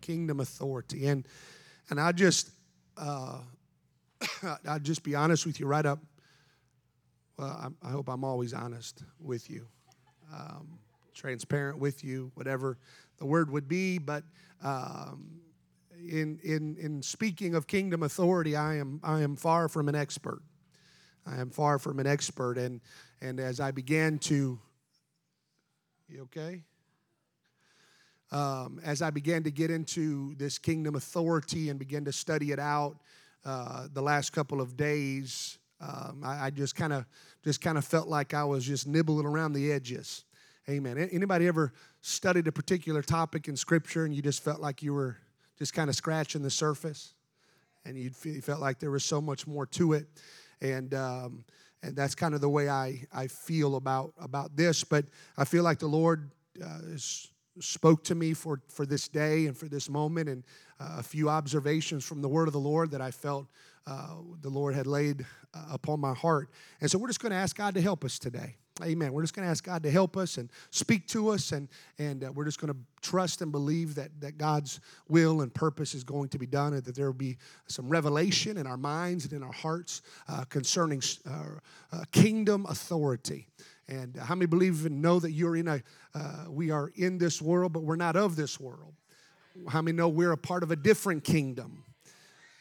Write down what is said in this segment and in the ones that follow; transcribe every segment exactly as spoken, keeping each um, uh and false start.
kingdom authority. And and I just, uh, I'll just be honest with you right up. Well, I, I hope I'm always honest with you, um, transparent with you, whatever the word would be. But um, in in in speaking of kingdom authority, I am I am far from an expert. I am far from an expert, and and as I began to, you okay? Um, as I began to get into this kingdom authority and begin to study it out, uh, the last couple of days, um, I, I just kind of just kind of felt like I was just nibbling around the edges. Amen. Anybody ever studied a particular topic in Scripture and you just felt like you were just kind of scratching the surface, and you felt like there was so much more to it? And um, and that's kind of the way I, I feel about about this. But I feel like the Lord uh, is, spoke to me for, for this day and for this moment, and uh, a few observations from the Word of the Lord that I felt uh, the Lord had laid uh, upon my heart. And so we're just going to ask God to help us today. Amen. We're just going to ask God to help us and speak to us, and and uh, we're just going to trust and believe that that God's will and purpose is going to be done, and that there will be some revelation in our minds and in our hearts uh, concerning uh, uh, kingdom authority. And uh, how many believe and know that you're in a? Uh, we are in this world, but we're not of this world. How many know we're a part of a different kingdom?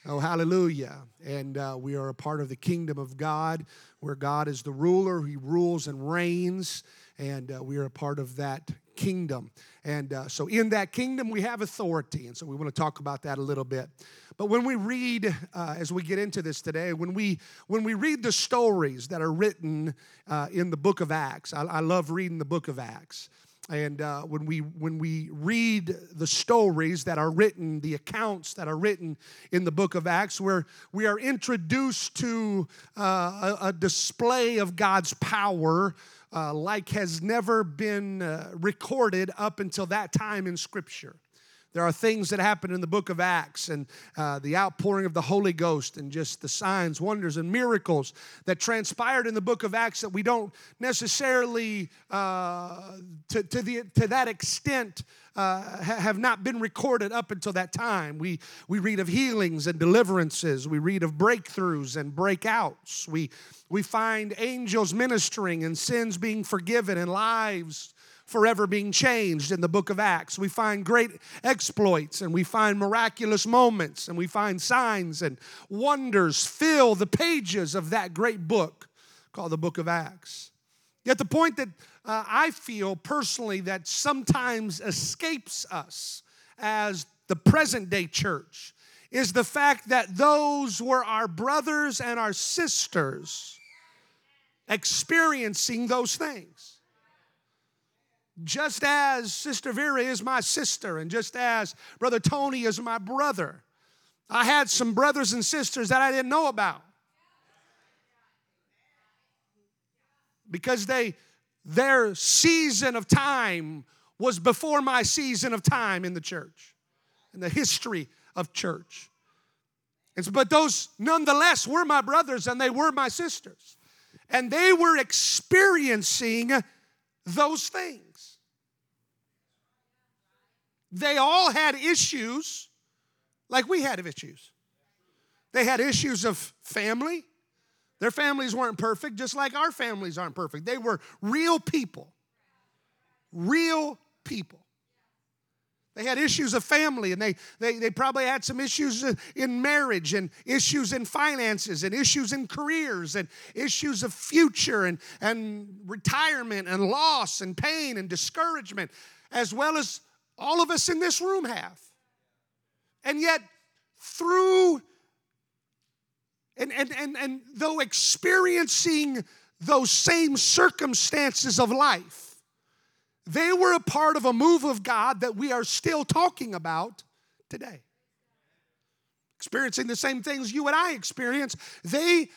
Oh, hallelujah. And uh, we are a part of the kingdom of God, where God is the ruler. He rules and reigns, and uh, we are a part of that kingdom. And uh, so in that kingdom, we have authority, and so we want to talk about that a little bit. But when we read, uh, as we get into this today, when we when we read the stories that are written uh, in the book of Acts, I, I love reading the book of Acts. And uh, when we when we read the stories that are written, the accounts that are written in the book of Acts, where we are introduced to uh, a, a display of God's power uh, like has never been uh, recorded up until that time in Scripture. There are things that happen in the book of Acts, and uh, the outpouring of the Holy Ghost, and just the signs, wonders, and miracles that transpired in the book of Acts that we don't necessarily, uh, to to, the, to that extent, uh, ha- have not been recorded up until that time. We we read of healings and deliverances. We read of breakthroughs and breakouts. We we find angels ministering and sins being forgiven and lives forever being changed in the book of Acts. We find great exploits, and we find miraculous moments, and we find signs and wonders fill the pages of that great book called the book of Acts. Yet the point that uh, I feel personally that sometimes escapes us as the present-day church is the fact that those were our brothers and our sisters experiencing those things. Just as Sister Vera is my sister, and just as Brother Tony is my brother, I had some brothers and sisters that I didn't know about because they, their season of time was before my season of time in the church, in the history of church. And so, but those nonetheless were my brothers, and they were my sisters, and they were experiencing those things. They all had issues like we had of issues. They had issues of family. Their families weren't perfect, just like our families aren't perfect. They were real people. Real people. They had issues of family, and they, they, they probably had some issues in marriage, and issues in finances, and issues in careers, and issues of future, and, and retirement, and loss, and pain, and discouragement, as well as all of us in this room have. And yet, through, and, and, and, and though experiencing those same circumstances of life, they were a part of a move of God that we are still talking about today. Experiencing the same things you and I experience, they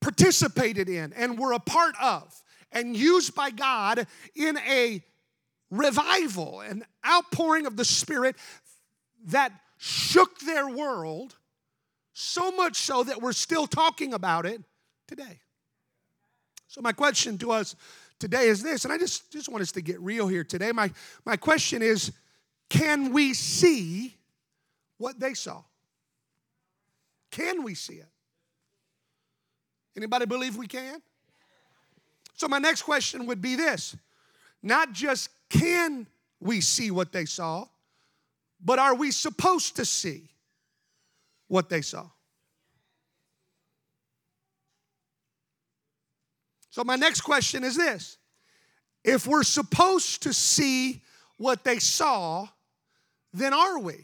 participated in and were a part of and used by God in a revival and outpouring of the Spirit that shook their world, so much so that we're still talking about it today. So my question to us today is this, and I just, just want us to get real here today. My, my question is, Can we see what they saw? Can we see it? Anybody believe we can? So my next question would be this. Not just can we see what they saw, but are we supposed to see what they saw? So my next question is this. If we're supposed to see what they saw, then are we?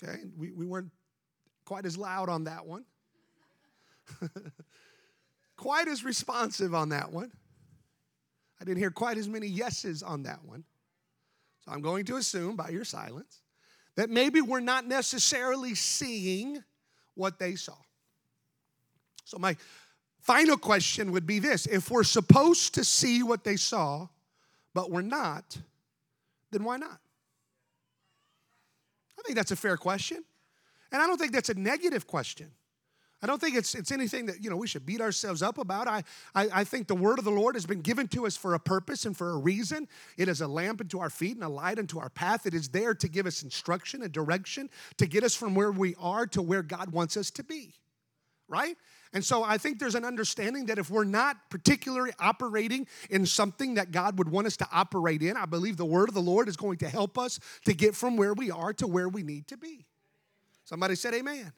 Okay, we, we weren't quite as loud on that one. Quite as responsive on that one. I didn't hear quite as many yeses on that one. So I'm going to assume by your silence that maybe we're not necessarily seeing what they saw. So my final question would be this. If we're supposed to see what they saw, but we're not, then why not? I think that's a fair question. And I don't think that's a negative question. I don't think it's it's anything that, you know, we should beat ourselves up about. I, I, I think the word of the Lord has been given to us for a purpose and for a reason. It is a lamp unto our feet and a light unto our path. It is there to give us instruction and direction, to get us from where we are to where God wants us to be, right? And so I think there's an understanding that if we're not particularly operating in something that God would want us to operate in, I believe the word of the Lord is going to help us to get from where we are to where we need to be. Somebody said amen.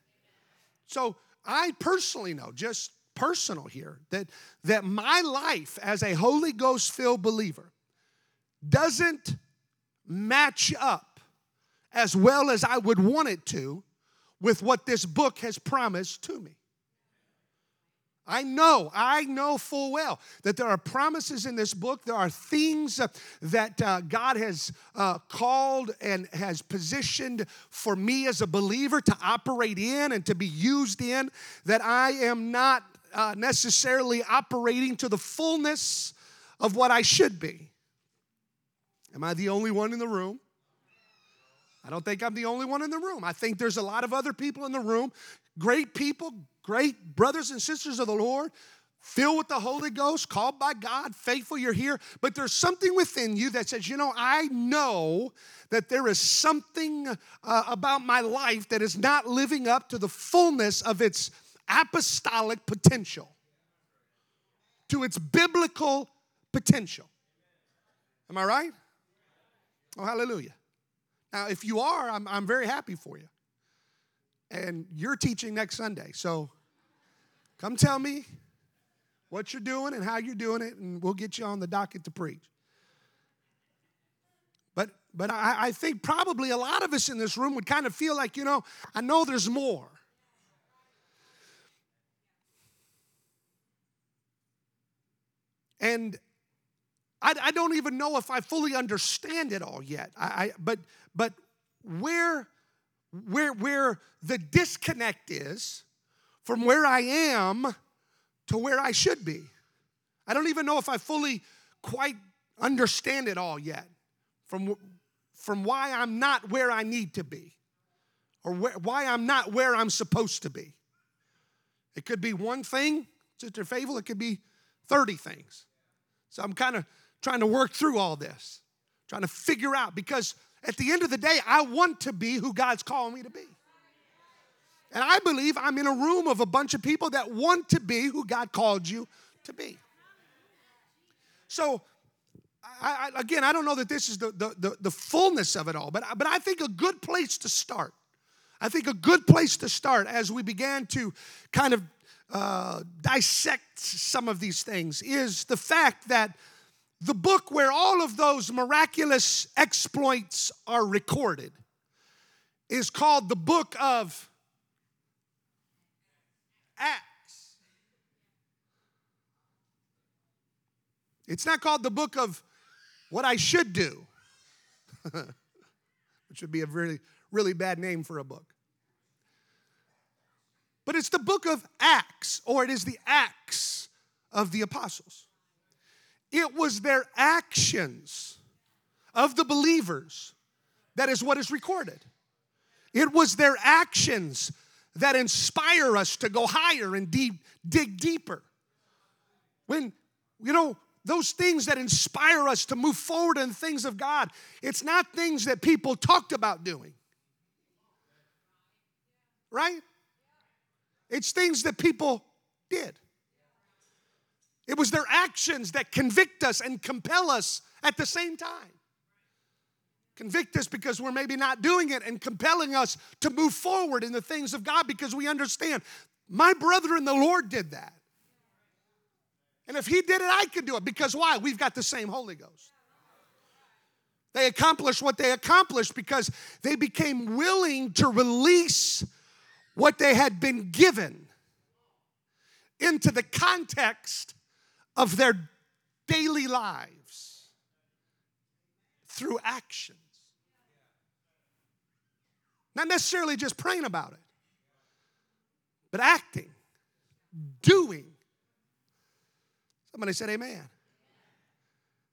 So I personally know, just personal here, that, that my life as a Holy Ghost-filled believer doesn't match up as well as I would want it to with what this book has promised to me. I know, I know full well that there are promises in this book. There are things that uh, God has uh, called and has positioned for me as a believer to operate in and to be used in that I am not uh, necessarily operating to the fullness of what I should be. Am I the only one in the room? I don't think I'm the only one in the room. I think there's a lot of other people in the room, great people, great brothers and sisters of the Lord, filled with the Holy Ghost, called by God, faithful, you're here. But there's something within you that says, you know, I know that there is something uh, about my life that is not living up to the fullness of its apostolic potential, to its biblical potential. Am I right? Oh, hallelujah. Now, if you are, I'm, I'm very happy for you. And you're teaching next Sunday, so come tell me what you're doing and how you're doing it, and we'll get you on the docket to preach. But but I, I think probably a lot of us in this room would kind of feel like, you know, I know there's more. And I, I don't even know if I fully understand it all yet. I, I but but where... Where, where the disconnect is from where I am to where I should be. I don't even know if I fully quite understand it all yet from, from why I'm not where I need to be or where, why I'm not where I'm supposed to be. It could be one thing, Sister Favel, it could be thirty things. So I'm kind of trying to work through all this, trying to figure out because at the end of the day, I want to be who God's calling me to be. And I believe I'm in a room of a bunch of people that want to be who God called you to be. So, I, I, again, I don't know that this is the, the, the, the fullness of it all, but, but I think a good place to start, I think a good place to start as we began to kind of uh, dissect some of these things is the fact that the book where all of those miraculous exploits are recorded is called the book of Acts. It's not called the book of what I should do, which would be a really, really bad name for a book. But it's the book of Acts, or it is the Acts of the Apostles. It was their actions of the believers that is what is recorded. It was their actions that inspire us to go higher and deep, dig deeper. When, you know, Those things that inspire us to move forward in the things of God. It's not things that people talked about doing. Right? It's things that people did. It was their actions that convict us and compel us at the same time. Convict us because we're maybe not doing it, and compelling us to move forward in the things of God because we understand, my brother in the Lord did that. And if he did it, I could do it. Because why? We've got the same Holy Ghost. They accomplished what they accomplished because they became willing to release what they had been given into the context of their daily lives through actions. Not necessarily just praying about it, but acting, doing. Somebody said amen.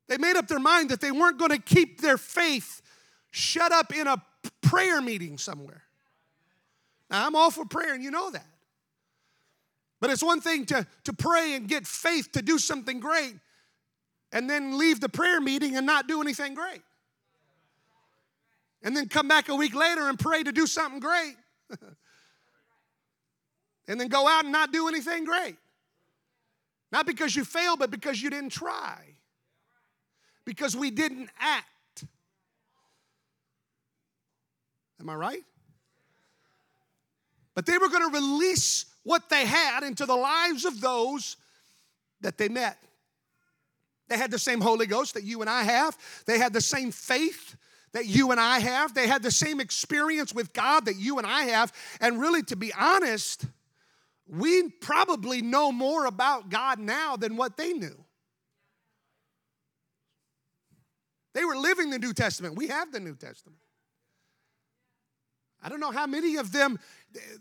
They made up their mind that they weren't going to keep their faith shut up in a prayer meeting somewhere. Now, I'm all for prayer, and you know that. But it's one thing to, to pray and get faith to do something great and then leave the prayer meeting and not do anything great. And then come back a week later and pray to do something great. And then go out and not do anything great. Not because you failed, but because you didn't try. Because we didn't act. Am I right? But they were going to release what they had into the lives of those that they met. They had the same Holy Ghost that you and I have. They had the same faith that you and I have. They had the same experience with God that you and I have. And really, to be honest, we probably know more about God now than what they knew. They were living the New Testament. We have the New Testament. I don't know how many of them,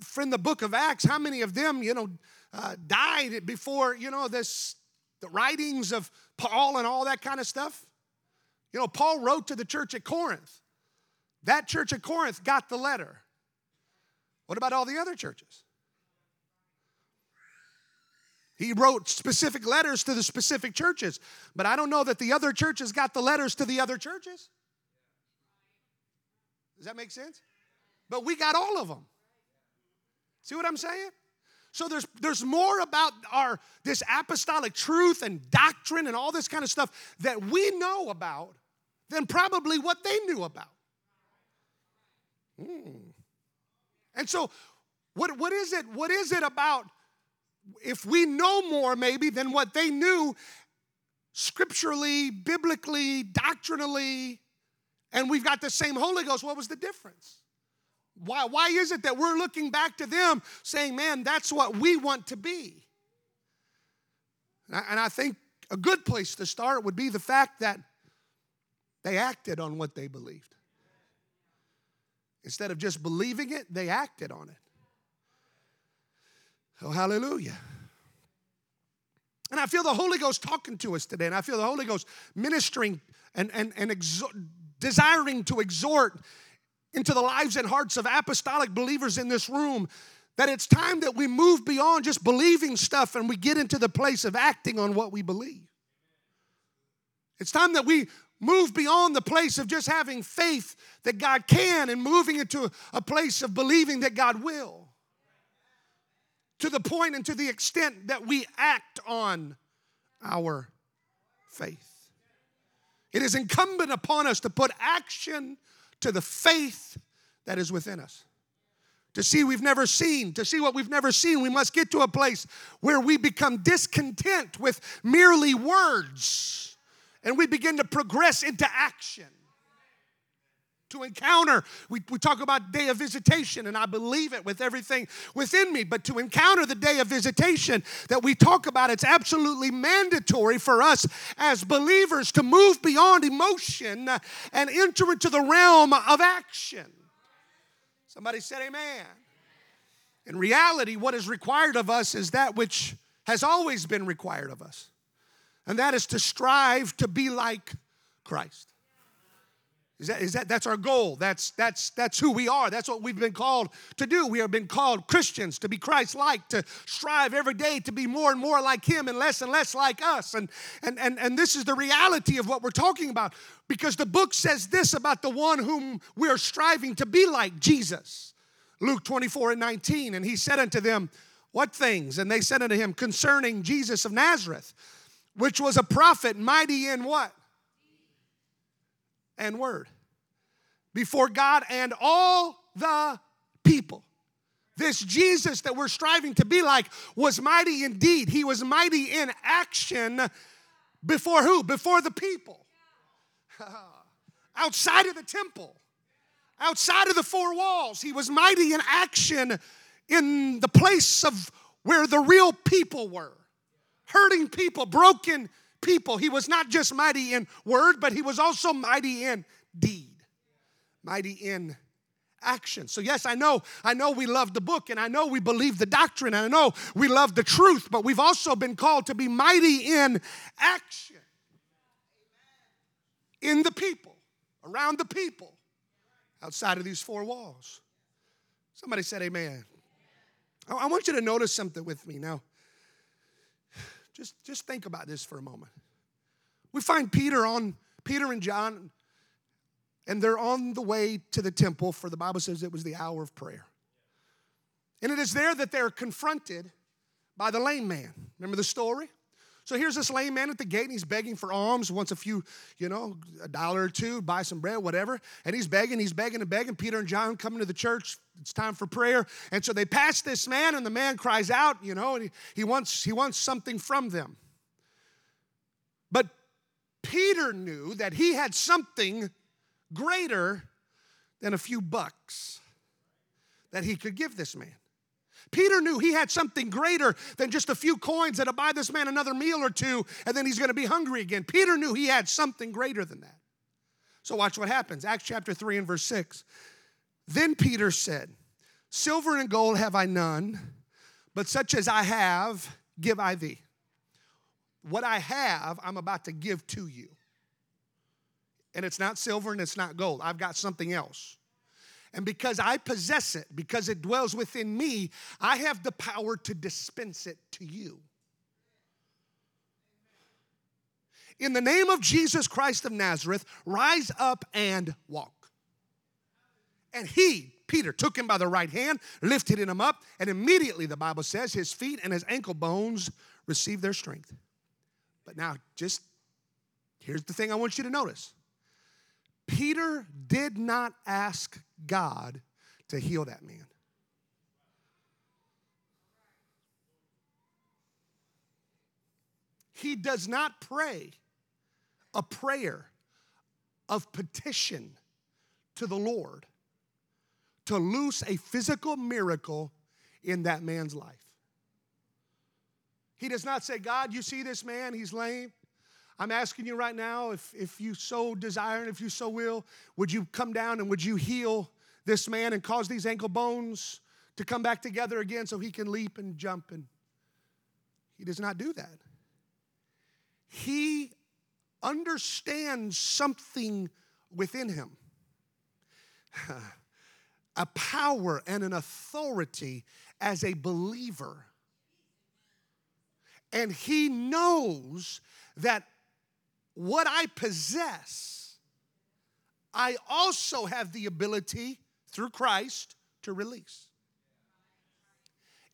from the book of Acts, how many of them, you know, uh, died before, you know, this, the writings of Paul and all that kind of stuff. You know, Paul wrote to the church at Corinth. That church at Corinth got the letter. What about all the other churches? He wrote specific letters to the specific churches, but I don't know that the other churches got the letters to the other churches. Does that make sense? But we got all of them. See what I'm saying? So there's there's more about our this apostolic truth and doctrine and all this kind of stuff that we know about than probably what they knew about. Mm. And so what what is it? What is it about, if we know more maybe than what they knew scripturally, biblically, doctrinally, and we've got the same Holy Ghost, what was the difference? Why, why is it that we're looking back to them saying, man, that's what we want to be? And I, and I think a good place to start would be the fact that they acted on what they believed. Instead of just believing it, they acted on it. Oh, hallelujah. And I feel the Holy Ghost talking to us today, and I feel the Holy Ghost ministering and, and, and exo- desiring to exhort into the lives and hearts of apostolic believers in this room, that it's time that we move beyond just believing stuff and we get into the place of acting on what we believe. It's time that we move beyond the place of just having faith that God can and moving into a place of believing that God will, to the point and to the extent that we act on our faith. It is incumbent upon us to put action to the faith that is within us. To see we've never seen, to see what we've never seen, we must get to a place where we become discontent with merely words and we begin to progress into action. To encounter, we, we talk about day of visitation, and I believe it with everything within me, but to encounter the day of visitation that we talk about, it's absolutely mandatory for us as believers to move beyond emotion and enter into the realm of action. Somebody said amen. In reality, what is required of us is that which has always been required of us, and that is to strive to be like Christ. Is that, is that, that's our goal. That's, that's, that's who we are. That's what we've been called to do. We have been called Christians to be Christ-like, to strive every day to be more and more like him and less and less like us. And, and, and, and this is the reality of what we're talking about, because the book says this about the one whom we are striving to be like, Jesus. Luke twenty-four and nineteen, and he said unto them, what things? And they said unto him, concerning Jesus of Nazareth, which was a prophet, mighty in what? And word before God and all the people. This Jesus that we're striving to be like was mighty indeed. He was mighty in action before who? Before the people. Outside of the temple. Outside of the four walls. He was mighty in action in the place of where the real people were. Hurting people, broken people. People. He was not just mighty in word, but he was also mighty in deed, mighty in action. So yes, I know, I know we love the book, and I know we believe the doctrine, and I know we love the truth, but we've also been called to be mighty in action, in the people, around the people, outside of these four walls. Somebody said amen. I want you to notice something with me now. Just, just think about this for a moment. We find Peter on Peter and John, and they're on the way to the temple, for the Bible says it was the hour of prayer. And it is there that they're confronted by the lame man. Remember the story? So here's this lame man at the gate, and he's begging for alms, wants a few, you know, a dollar or two, buy some bread, whatever. And he's begging, he's begging and begging. Peter and John come into the church. It's time for prayer. And so they pass this man, and the man cries out, you know, and he, he wants he wants something from them. But Peter knew that he had something greater than a few bucks that he could give this man. Peter knew he had something greater than just a few coins that'll buy this man another meal or two, and then he's going to be hungry again. Peter knew he had something greater than that. So watch what happens. Acts chapter three and verse six. Then Peter said, silver and gold have I none, but such as I have, give I thee. What I have, I'm about to give to you. And it's not silver and it's not gold. I've got something else. And because I possess it, because it dwells within me, I have the power to dispense it to you. In the name of Jesus Christ of Nazareth, rise up and walk. And he, Peter, took him by the right hand, lifted him up, and immediately, the Bible says, his feet and his ankle bones received their strength. But now, just here's the thing I want you to notice. Peter did not ask God to heal that man. He does not pray a prayer of petition to the Lord to loose a physical miracle in that man's life. He does not say, God, you see this man, he's lame. I'm asking you right now, if, if you so desire and if you so will, would you come down and would you heal this man and cause these ankle bones to come back together again so he can leap and jump? And he does not do that. He understands something within him, a power and an authority as a believer. And he knows that what I possess, I also have the ability through Christ to release.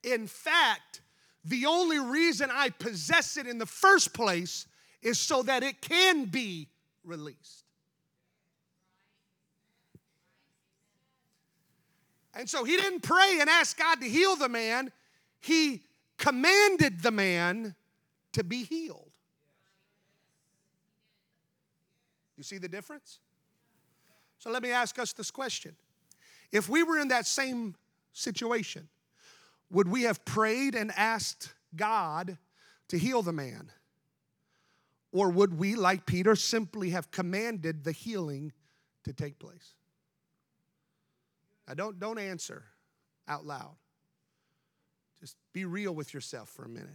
In fact, the only reason I possess it in the first place is so that it can be released. And so he didn't pray and ask God to heal the man. He commanded the man to be healed. You see the difference? So let me ask us this question. If we were in that same situation, would we have prayed and asked God to heal the man? Or would we, like Peter, simply have commanded the healing to take place? Now, don't, don't answer out loud. Just be real with yourself for a minute.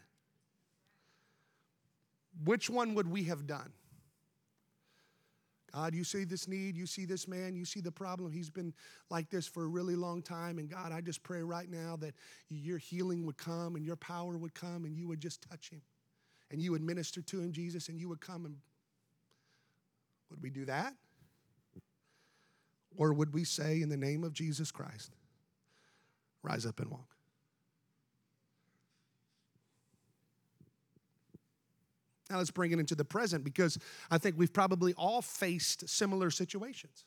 Which one would we have done? Uh, do you see this need? You see this man? You see the problem? He's been like this for a really long time. And God, I just pray right now that your healing would come and your power would come and you would just touch him. And you would minister to him, Jesus, and you would come and... Would we do that? Or would we say, in the name of Jesus Christ, rise up and walk? Now let's bring it into the present, because I think we've probably all faced similar situations,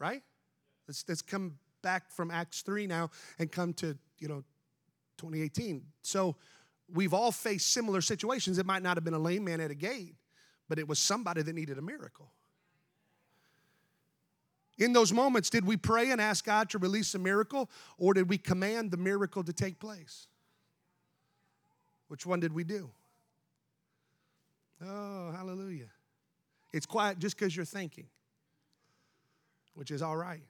right? Let's, let's come back from Acts three now and come to, you know, twenty eighteen. So we've all faced similar situations. It might not have been a lame man at a gate, but it was somebody that needed a miracle. In those moments, did we pray and ask God to release a miracle, or did we command the miracle to take place? Which one did we do? Oh, hallelujah. It's quiet just because you're thinking, which is all right.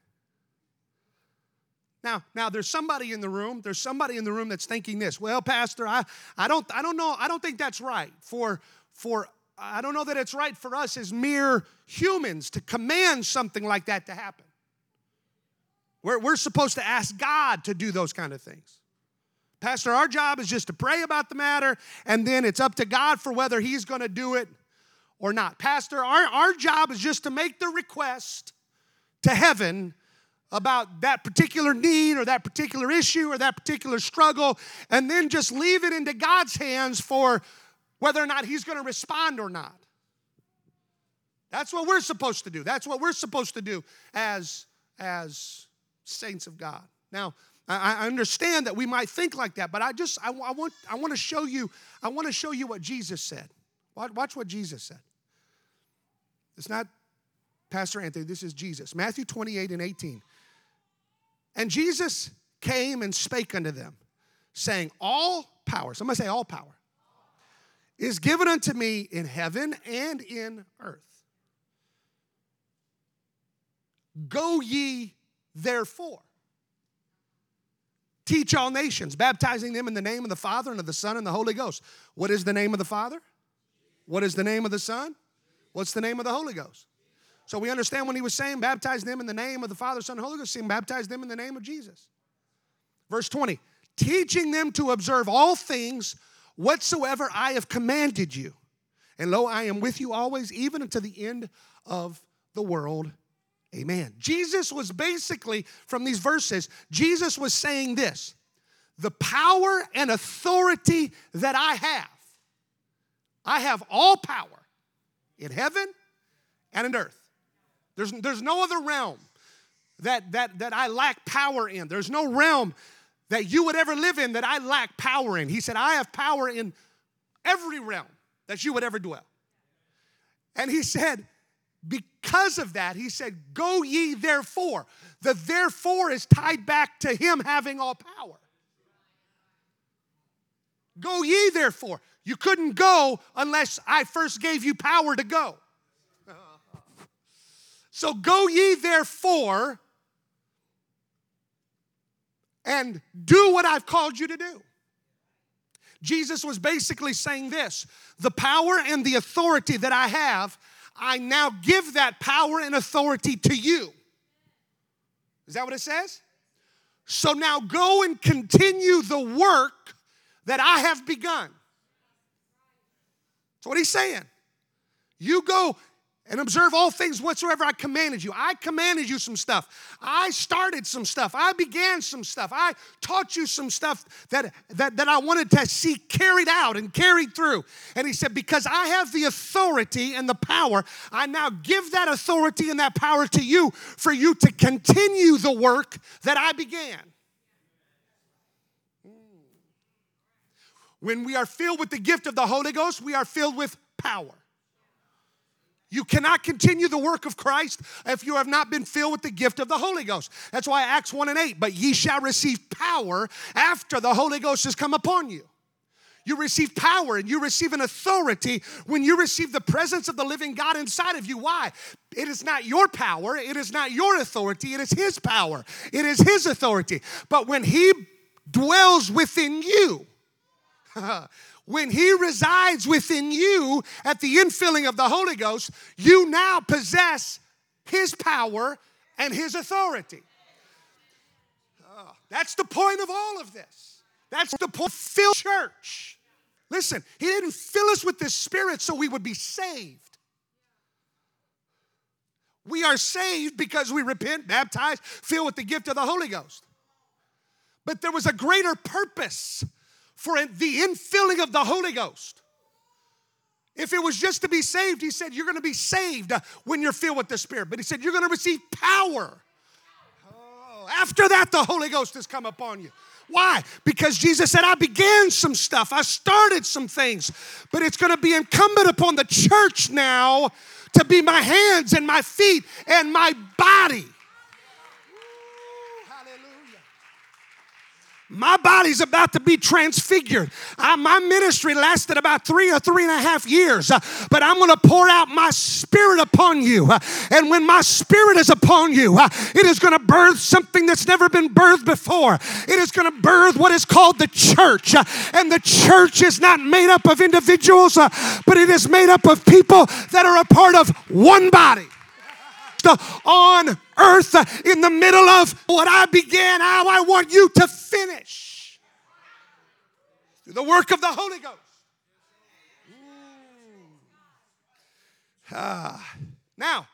Now, now there's somebody in the room, there's somebody in the room that's thinking this. Well, Pastor, I, I don't I don't know, I don't think that's right. For for I don't know that it's right for us as mere humans to command something like that to happen. We're, we're supposed to ask God to do those kind of things. Pastor, our job is just to pray about the matter, and then it's up to God for whether he's going to do it or not. Pastor, our, our job is just to make the request to heaven about that particular need or that particular issue or that particular struggle, and then just leave it into God's hands for whether or not he's going to respond or not. That's what we're supposed to do. That's what we're supposed to do as, as saints of God. Now, I understand that we might think like that, but I just I, I want I want to show you I want to show you what Jesus said. Watch what Jesus said. It's not Pastor Anthony. This is Jesus. Matthew twenty-eight and eighteen. And Jesus came and spake unto them, saying, "All power." Somebody say, "All power is given unto me in heaven and in earth. Go ye therefore." Teach all nations, baptizing them in the name of the Father and of the Son and the Holy Ghost. What is the name of the Father? What is the name of the Son? What's the name of the Holy Ghost? So we understand when he was saying, baptize them in the name of the Father, Son, and Holy Ghost, saying, baptize them in the name of Jesus. Verse twenty, teaching them to observe all things whatsoever I have commanded you. And lo, I am with you always, even unto the end of the world. Amen. Jesus was basically, from these verses, Jesus was saying this: the power and authority that I have, I have all power in heaven and in earth. There's, there's no other realm that, that, that I lack power in. There's no realm that you would ever live in that I lack power in. He said, I have power in every realm that you would ever dwell. And he said, because of that, he said, go ye therefore. The therefore is tied back to him having all power. Go ye therefore. You couldn't go unless I first gave you power to go. So go ye therefore and do what I've called you to do. Jesus was basically saying this: the power and the authority that I have, I now give that power and authority to you. Is that what it says? So now go and continue the work that I have begun. That's what he's saying. You go and observe all things whatsoever I commanded you. I commanded you some stuff. I started some stuff. I began some stuff. I taught you some stuff that, that, that I wanted to see carried out and carried through. And he said, because I have the authority and the power, I now give that authority and that power to you for you to continue the work that I began. When we are filled with the gift of the Holy Ghost, we are filled with power. You cannot continue the work of Christ if you have not been filled with the gift of the Holy Ghost. That's why Acts one and eight, but ye shall receive power after the Holy Ghost has come upon you. You receive power and you receive an authority when you receive the presence of the living God inside of you. Why? It is not your power. It is not your authority. It is his power. It is his authority. But when he dwells within you, When he resides within you at the infilling of the Holy Ghost, you now possess his power and his authority. Oh, that's the point of all of this. That's the point of fill church. Listen, he didn't fill us with this Spirit so we would be saved. We are saved because we repent, baptize, filled with the gift of the Holy Ghost. But there was a greater purpose for the infilling of the Holy Ghost. If it was just to be saved, he said, you're going to be saved when you're filled with the Spirit. But he said, you're going to receive power. Oh, after that, the Holy Ghost has come upon you. Why? Because Jesus said, I began some stuff. I started some things. But it's going to be incumbent upon the church now to be my hands and my feet and my body. Ooh, hallelujah. My body's about to be transfigured. I, my ministry lasted about three or three and a half years, uh, but I'm going to pour out my Spirit upon you. Uh, and when my Spirit is upon you, uh, it is going to birth something that's never been birthed before. It is going to birth what is called the church. Uh, and the church is not made up of individuals, uh, but it is made up of people that are a part of one body. On earth, uh, in the middle of what I began, how I want you to finish. Through the work of the Holy Ghost. Ah. Now,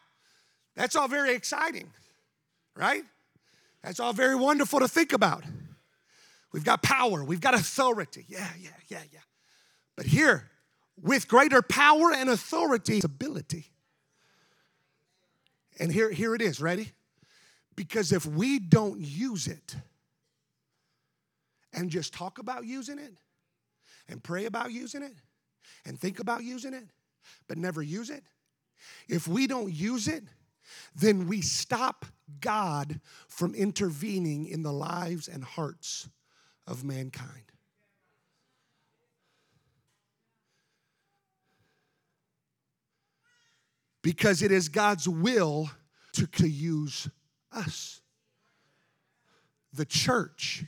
that's all very exciting, right? That's all very wonderful to think about. We've got power, we've got authority. Yeah, yeah, yeah, yeah. But here, with greater power and authority, ability. And here, here it is, ready? Because if we don't use it and just talk about using it and pray about using it and think about using it but never use it, if we don't use it, then we stop God from intervening in the lives and hearts of mankind. Because it is God's will to, to use us. The church